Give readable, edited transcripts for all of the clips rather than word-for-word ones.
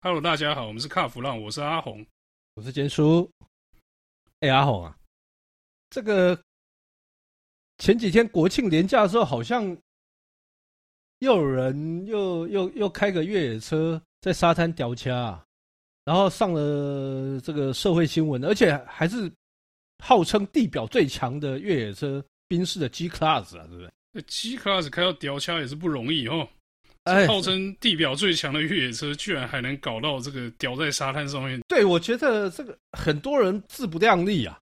Hello， 大家好，我们是卡弗浪，我是阿红，我是坚叔。阿红啊，这个前几天国庆连假的时候，好像又有人又开个越野车在沙滩吊掐，然后上了这个社会新闻，而且还是号称地表最强的越野车宾士的 G Class 啊，对不对？G Class 开到吊掐也是不容易哦。号称地表最强的越野车居然还能搞到这个吊在沙滩上面，对，我觉得这个很多人自不量力啊，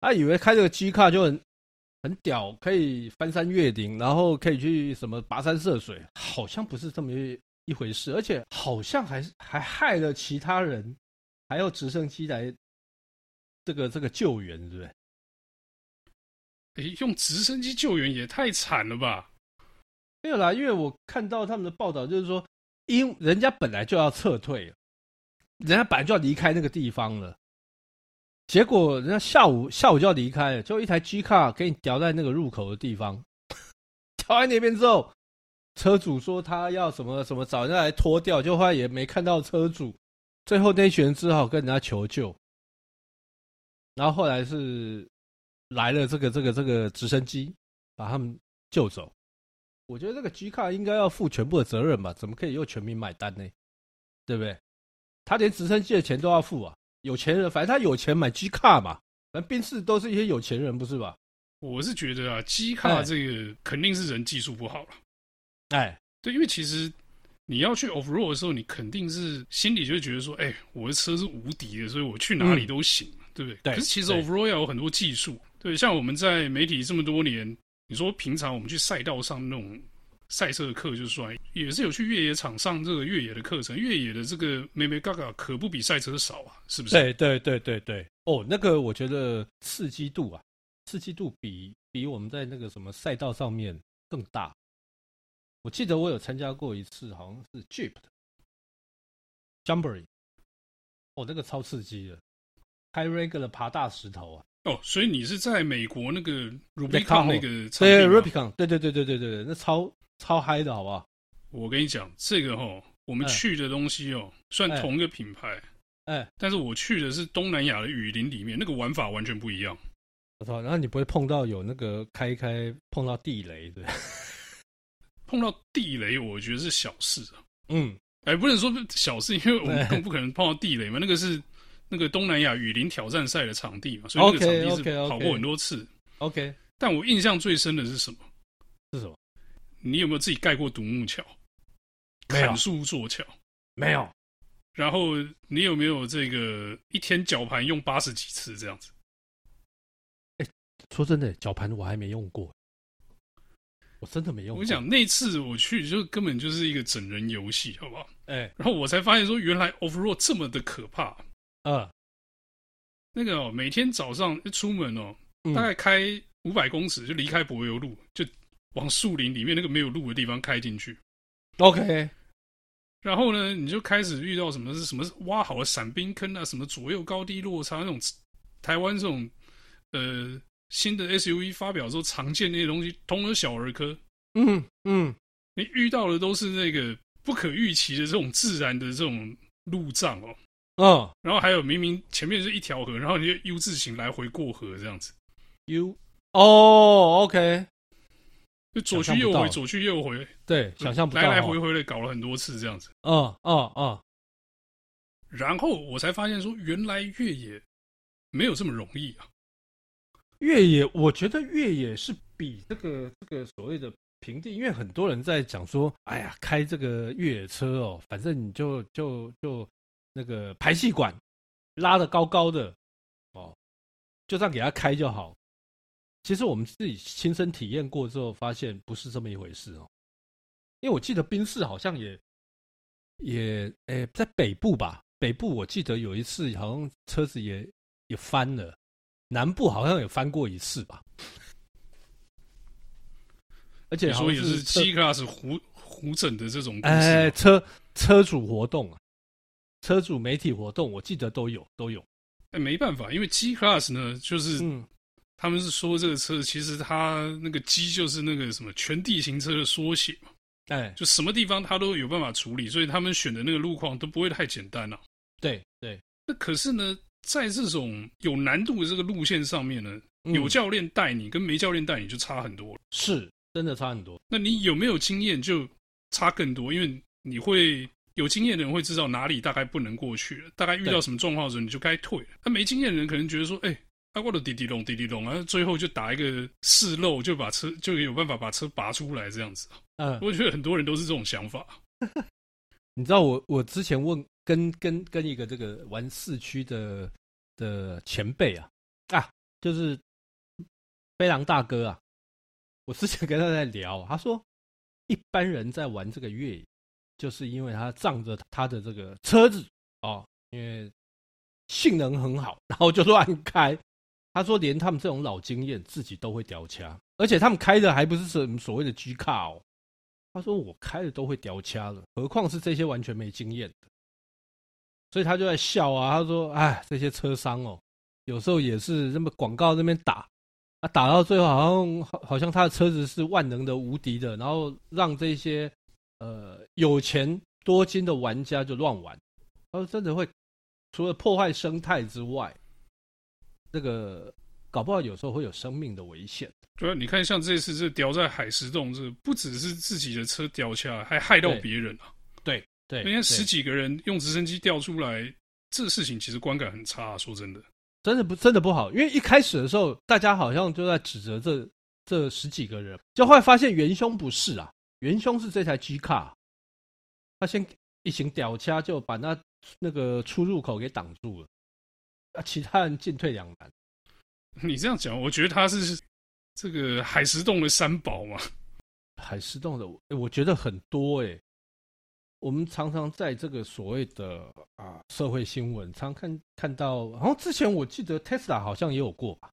他以为开这个 G Car 就很屌，可以翻山越岭，然后可以去什么跋山涉水，好像不是这么一回事，而且好像还害了其他人，还要直升机来这个救援，对不对？用直升机救援也太惨了吧。没有啦，因为我看到他们的报道，就是说，人家本来就要撤退了，人家本来就要离开那个地方了，结果人家下午就要离开了，就一台 G 卡给你吊在那个入口的地方，吊在那边之后，车主说他要什么什么找人家来拖掉，就后来也没看到车主，最后那群人只好跟人家求救，然后后来是来了这个直升机把他们救走。我觉得这个 G 卡应该要负全部的责任吧，怎么可以由全民买单呢？对不对？他连直升机的钱都要付啊，有钱人，反正他有钱买 G 卡嘛，反正宾士都是一些有钱人，不是吧？我是觉得啊， G 卡这个肯定是人技术不好了。哎，对，因为其实你要去 off road 的时候，你肯定是心里就觉得说，哎，我的车是无敌的，所以我去哪里都行，对不对？可是其实 off road 要有很多技术，对，像我们在媒体这么多年。你说平常我们去赛道上那种赛车的课就算，也是有去越野场上这个越野的课程，越野的这个妹妹嘎嘎可不比赛车少啊，是不是？对对对对对，哦，那个我觉得刺激度比我们在那个什么赛道上面更大。我记得我有参加过一次，好像是 Jeep 的 Jamboree， 哦，那个超刺激的，开 regular 爬大石头啊。哦，所以你是在美国那个 Rubicon 那个场地吗？对 ，Rubicon， 对对对对对对，那超嗨的好不好？我跟你讲，这个哦，我们去的东西哦，算同一个品牌，哎，但是我去的是东南亚的雨林里面，那个玩法完全不一样。我操，然后你不会碰到有那个开碰到地雷的，碰到地雷我觉得是小事啊。嗯，哎，不能说小事，因为我们更不可能碰到地雷嘛，那个是。那个东南亚雨林挑战赛的场地嘛，所以那个场地是跑过很多次。OK， 但我印象最深的是什么？是什么？你有没有自己盖过独木桥？砍树做桥？没有。然后你有没有这个一天绞盘用80几次这样子？哎，说真的，绞盘我还没用过，我真的没用过。我想那次我去就根本就是一个整人游戏，好不好？哎，然后我才发现说，原来 off-road 这么的可怕。那个哦，每天早上一出门哦，大概开500公尺就离开柏油路，就往树林里面那个没有路的地方开进去。OK， 然后呢，你就开始遇到什么挖好的伞兵坑啊，什么左右高低落差那种，台湾这种新的 SUV 发表之后常见那些东西，通通小儿科。嗯嗯，你遇到的都是那个不可预期的这种自然的这种路障哦。嗯，然后还有明明前面是一条河，然后你就 U 字形来回过河这样子。U 哦 ，OK， 就左去右回，左去右回，对，想象不到，来来回回的搞了很多次这样子。嗯嗯嗯。然后我才发现说，原来越野没有这么容易啊。越野，我觉得越野是比这个所谓的平地，因为很多人在讲说，哎呀，开这个越野车哦，反正你就。那个排气管拉得高高的哦，就这样给它开就好。其实我们自己亲身体验过之后，发现不是这么一回事哦。因为我记得宾士好像也在北部吧，北部我记得有一次好像车子也翻了，南部好像也翻过一次吧。而且好像是 G Class 胡整的这种故事，哎，车主活动啊。车主媒体活动我记得都有，哎，没办法，因为 G Class 呢，就是他们是说这个车其实它那个 G 就是那个什么全地形车的缩写嘛，哎，就什么地方他都有办法处理，所以他们选的那个路况都不会太简单啊。对对，那可是呢，在这种有难度的这个路线上面呢，有教练带你跟没教练带你就差很多了，是真的差很多。那你有没有经验就差更多，因为你会有经验的人会知道哪里大概不能过去了，大概遇到什么状况的时候你就该退了。那没经验的人可能觉得说，哎。啊，我就滴滴隆啊，最后就打一个四漏，就把车就有办法把车拔出来这样子。我觉得很多人都是这种想法。你知道我之前问跟一个这个玩四驱的前辈啊，就是飞狼大哥啊，我之前跟他在聊，他说一般人在玩这个越野，就是因为他仗着他的这个车子哦，因为性能很好，然后就乱开。他说连他们这种老经验自己都会掉掐，而且他们开的还不是什么所谓的 G Car 哦。他说我开的都会掉掐了，何况是这些完全没经验的。所以他就在笑啊，他说哎，这些车商哦，有时候也是那么广告那边打啊，打到最后好像他的车子是万能的无敌的，然后让这些有钱多金的玩家就乱玩。他说真的会除了破坏生态之外，这个搞不好有时候会有生命的危险。对啊，你看像这次这掉在海石洞，这不只是自己的车掉下来，还害到别人啊。对对，你看十几个人用直升机掉出来，这事情其实观感很差啊，说真的，真的不好。因为一开始的时候，大家好像就在指责这十几个人，就后来发现元凶不是啊，元凶是这台 G Car， 他先一行掉车就把那个出入口给挡住了。其他人进退两难。你这样讲，我觉得他是这个海石洞的三宝嘛。海石洞的，我觉得很多我们常常在这个所谓的社会新闻，常看到，好像之前我记得 Tesla 好像也有过吧。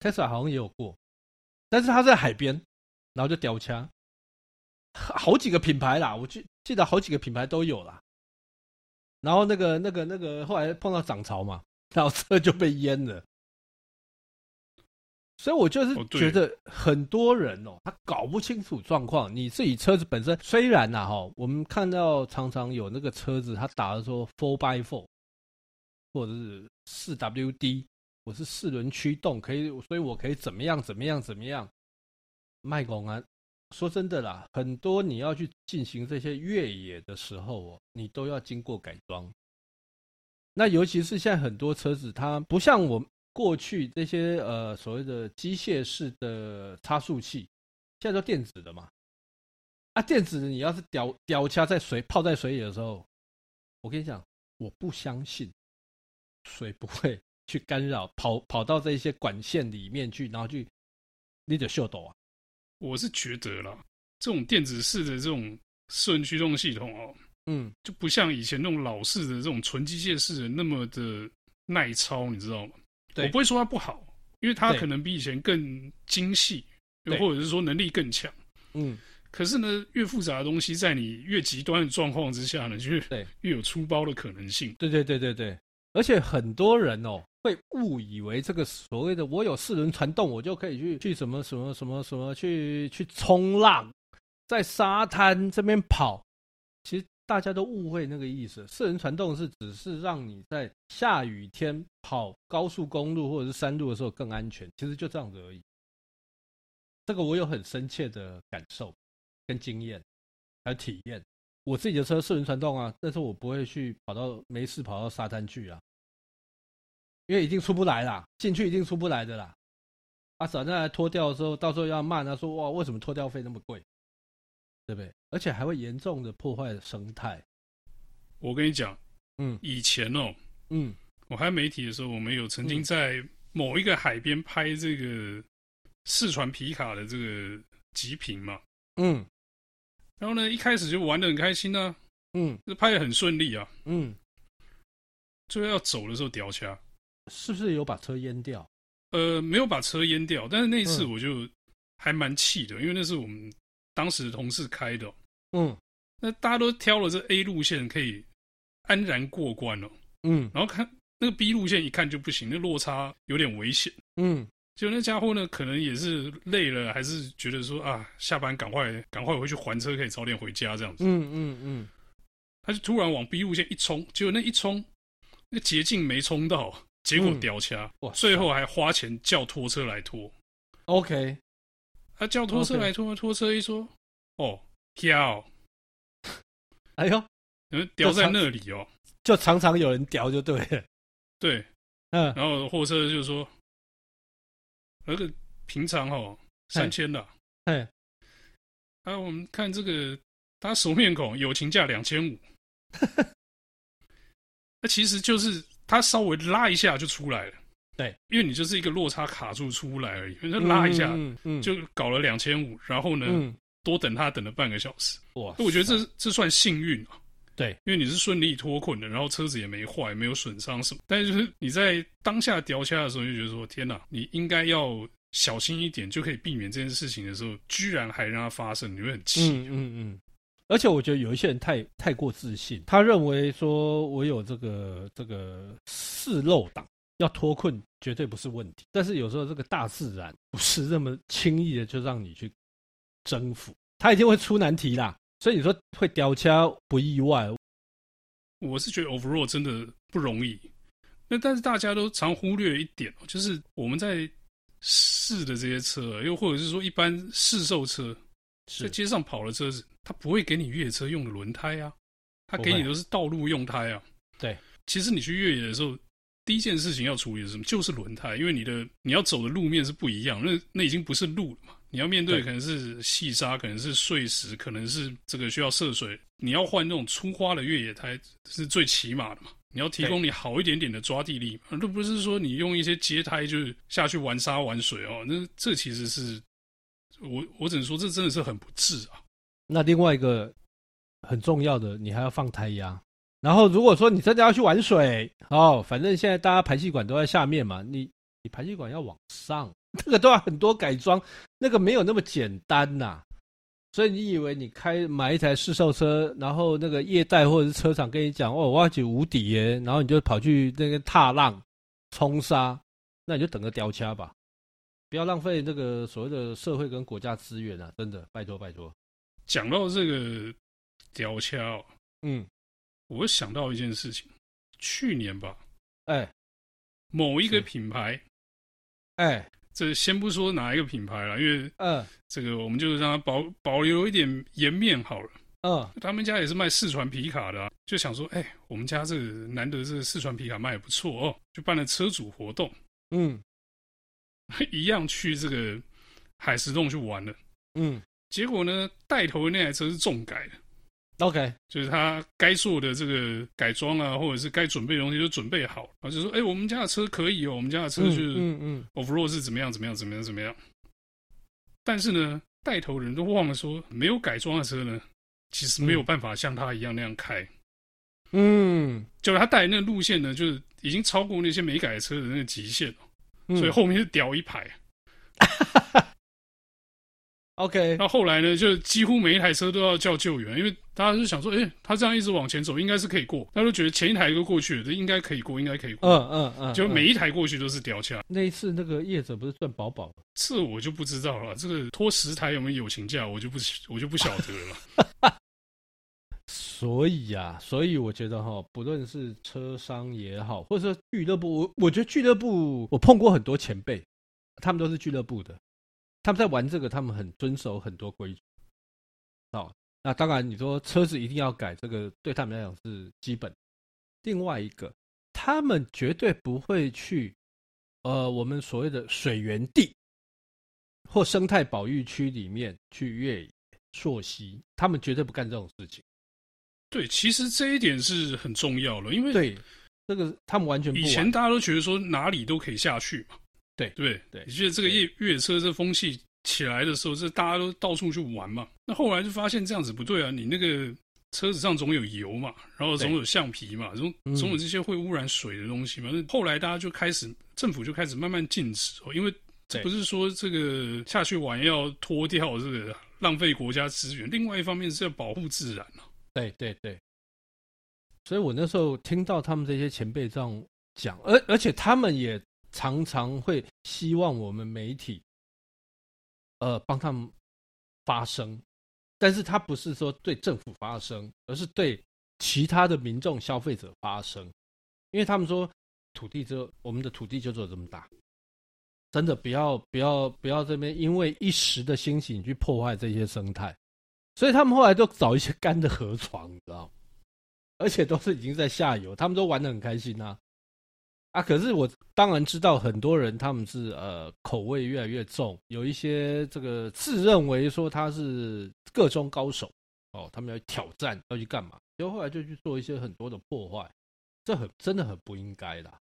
Tesla 好像也有过，但是他在海边，然后就掉车。好几个品牌啦，我记得好几个品牌都有啦。然后那个后来碰到涨潮嘛，然后车就被淹了。所以我就是觉得很多人他搞不清楚状况。你自己车子本身虽然我们看到常常有那个车子他打的说 4x4 或者是 4WD， 我是四轮驱动可以，所以我可以怎么样卖公安。说真的啦，很多你要去进行这些越野的时候你都要经过改装。那尤其是现在很多车子它不像我们过去这些所谓的机械式的差速器，现在都电子的嘛。电子的你要是掉下在水泡在水里的时候，我跟你讲，我不相信水不会去干扰跑到这些管线里面去，然后去你就秀抖啊。我是觉得啦，这种电子式的这种四轮驱动系统就不像以前那种老式的这种纯机械式的那么的耐操，你知道吗？我不会说它不好，因为它可能比以前更精细，或者是说能力更强。可是呢，越复杂的东西，在你越极端的状况之下呢，就越有出包的可能性。对，而且很多人会误以为这个所谓的我有四轮传动，我就可以去什么去冲浪，在沙滩这边跑。其实大家都误会那个意思，四轮传动是只是让你在下雨天跑高速公路或者是山路的时候更安全，其实就这样子而已。这个我有很深切的感受跟经验还有体验。我自己的车四轮传动啊，但是我不会去没事跑到沙滩去啊，因为已经出不来啦，进去已经出不来的啦。反正来脱掉的时候，到时候要骂他说哇，为什么脱掉费那么贵，对不对？而且还会严重的破坏生态。我跟你讲，以前我还媒体的时候，我们有曾经在某一个海边拍这个试船皮卡的这个极品嘛，然后呢，一开始就玩得很开心啊，拍得很顺利啊，最后要走的时候掉下。是不是有把车淹掉？没有把车淹掉，但是那一次我就还蛮气的，因为那是我们当时的同事开的。那大家都挑了这 A 路线可以安然过关然后看那个 B 路线一看就不行，那落差有点危险。就那家伙呢，可能也是累了，还是觉得说啊，下班赶快回去还车，可以早点回家这样子。他就突然往 B 路线一冲，结果那一冲，那捷径没冲到，结果掉卡，最后还花钱叫拖车来拖。OK， 他叫拖车来拖，拖车一说，哦，屌，哎呦，你们屌在那里哦，就常常有人屌就对了，对，然后货车就说。那个平常3000啦，哎，啊，我们看这个他熟面孔，友情价2500，那其实就是他稍微拉一下就出来了，对，因为你就是一个落差卡住出来而已，就拉一下就搞了2500，然后呢，多等他等了半个小时，哇，我觉得这算幸运啊，对，因为你是顺利脱困的，然后车子也没坏，没有损伤什么。但是就是你在当下掉下的时候，就觉得说天哪，你应该要小心一点，就可以避免这件事情的时候，居然还让它发生，你会很气。而且我觉得有一些人太过自信，他认为说我有这个4Low档，要脱困绝对不是问题。但是有时候这个大自然不是那么轻易的就让你去征服，他一定会出难题啦。所以你说会掉车不意外，我是觉得 overall 真的不容易。那但是大家都常忽略一点，就是我们在试的这些车，又或者是说一般市售车在街上跑的车子，它不会给你越野车用的轮胎啊，它给你都是道路用胎啊。对，其实你去越野的时候，第一件事情要处理的是什么？就是轮胎，因为你要走的路面是不一样，那已经不是路了嘛。你要面对可能是细沙，可能是碎石，可能是这个需要涉水。你要换那种粗花的越野胎是最起码的嘛。你要提供你好一点点的抓地力，都不是说你用一些街胎就是下去玩沙玩水哦。那这其实是我只能说这真的是很不智啊。那另外一个很重要的，你还要放胎压。然后如果说你真的要去玩水哦，反正现在大家排气管都在下面嘛，你排气管要往上。那个都要很多改装，那个没有那么简单呐、啊，所以你以为你买一台市售车，然后那个业代或者是车厂跟你讲哦，我要去无底耶，然后你就跑去那个踏浪、冲沙，那你就等着掉车吧，不要浪费这个所谓的社会跟国家资源啊！真的，拜托拜托。讲到这个掉车、我想到一件事情，去年吧，某一个品牌，这先不说哪一个品牌啦，因为这个我们就让它保留一点颜面好了。他们家也是卖四川皮卡的、就想说，我们家这个难得这四川皮卡卖也不错哦，就办了车主活动。一样去这个海石洞去玩了。结果呢，带头的那台车是重改的。OK， 就是他该做的这个改装啊，或者是该准备的东西就准备好，然后就说我们家的车可以哦，我们家的车就是 overall 是怎么样。但是呢，带头人都忘了说，没有改装的车呢，其实没有办法像他一样那样开。就是他带的那个路线呢，就是已经超过那些没改的车的那个极限了，所以后面是屌一排。OK， 那后来呢，就几乎每一台车都要叫救援，因为大家就想说，他这样一直往前走，应该是可以过。他就觉得前一台都过去了，应该可以过。就每一台过去都是掉价。那一次那个业者不是赚饱饱？这我就不知道了。这个拖10台有没有友情价，我就不晓得了。所以我觉得不论是车商也好，或者说俱乐部，我觉得俱乐部，我碰过很多前辈，他们都是俱乐部的。他们在玩这个，他们很遵守很多规矩。那当然你说车子一定要改，这个对他们来讲是基本。另外一个，他们绝对不会去我们所谓的水源地或生态保育区里面去越野溯溪，他们绝对不干这种事情。对，其实这一点是很重要的，因为对这个他们完全不玩。以前大家都觉得说哪里都可以下去嘛。对，你觉得这个越野车这风气起来的时候，是大家都到处去玩嘛？那后来就发现这样子不对啊！你那个车子上总有油嘛，然后总有橡皮嘛，总有这些会污染水的东西嘛。后来大家就开始，政府就开始慢慢禁止哦，因为不是说这个下去玩要脱掉这个浪费国家资源，另外一方面是要保护自然啊。对，所以我那时候听到他们这些前辈这样讲，而且他们也。常常会希望我们媒体帮他们发声，但是他不是说对政府发声，而是对其他的民众消费者发声。因为他们说土地就我们的土地就只有这么大，真的不要这边因为一时的兴起去破坏这些生态，所以他们后来都找一些干的河床，你知道吗？而且都是已经在下游，他们都玩得很开心啊。可是我当然知道很多人他们是口味越来越重，有一些这个自认为说他是各中高手哦，他们要挑战要去干嘛，就后来就去做一些很多的破坏，这真的很不应该啦。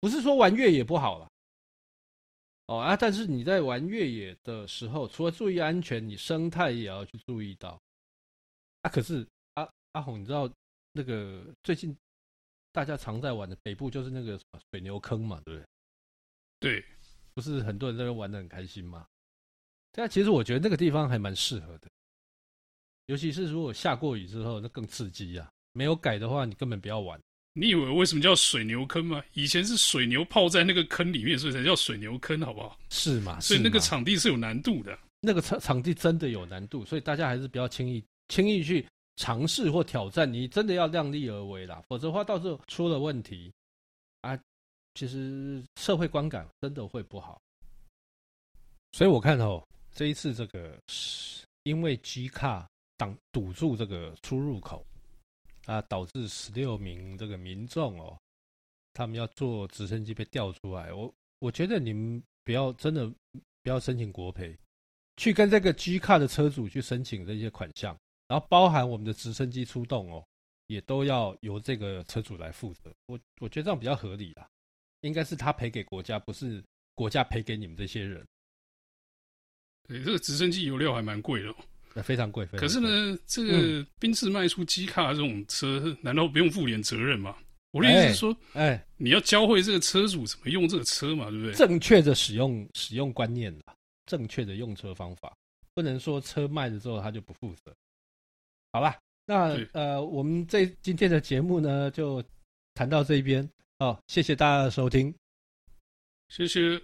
不是说玩越野不好啦哦啊，但是你在玩越野的时候，除了注意安全，你生态也要去注意到啊。可是阿宏，你知道那个最近大家常在玩的北部就是那个水牛坑嘛，对不对？对，不是很多人在那边玩得很开心吗？但其实我觉得那个地方还蛮适合的，尤其是如果下过雨之后，那更刺激啊！没有改的话，你根本不要玩。你以为为什么叫水牛坑吗？以前是水牛泡在那个坑里面，所以才叫水牛坑，好不好？是嘛？所以那个场地是有难度的，那个场地真的有难度，所以大家还是不要轻易去尝试或挑战，你真的要量力而为啦，否则的话到时候出了问题啊，其实社会观感真的会不好。所以我看这一次这个因为 G 卡堵住这个出入口啊，导致16名这个民众他们要坐直升机被调出来，我觉得你们真的不要申请国赔，去跟这个 G 卡的车主去申请这些款项，然后包含我们的直升机出动也都要由这个车主来负责。我觉得这样比较合理啦，应该是他赔给国家，不是国家赔给你们这些人。对，这个直升机油料还蛮贵的非常贵。可是呢，这个宾士卖出G卡这种车，难道不用负点责任吗？我的意思是说，你要教会这个车主怎么用这个车嘛，对不对？正确的使用观念啦，正确的用车方法，不能说车卖了之后他就不负责。好啦，那我们今天的节目呢就谈到这边，谢谢大家的收听，谢谢。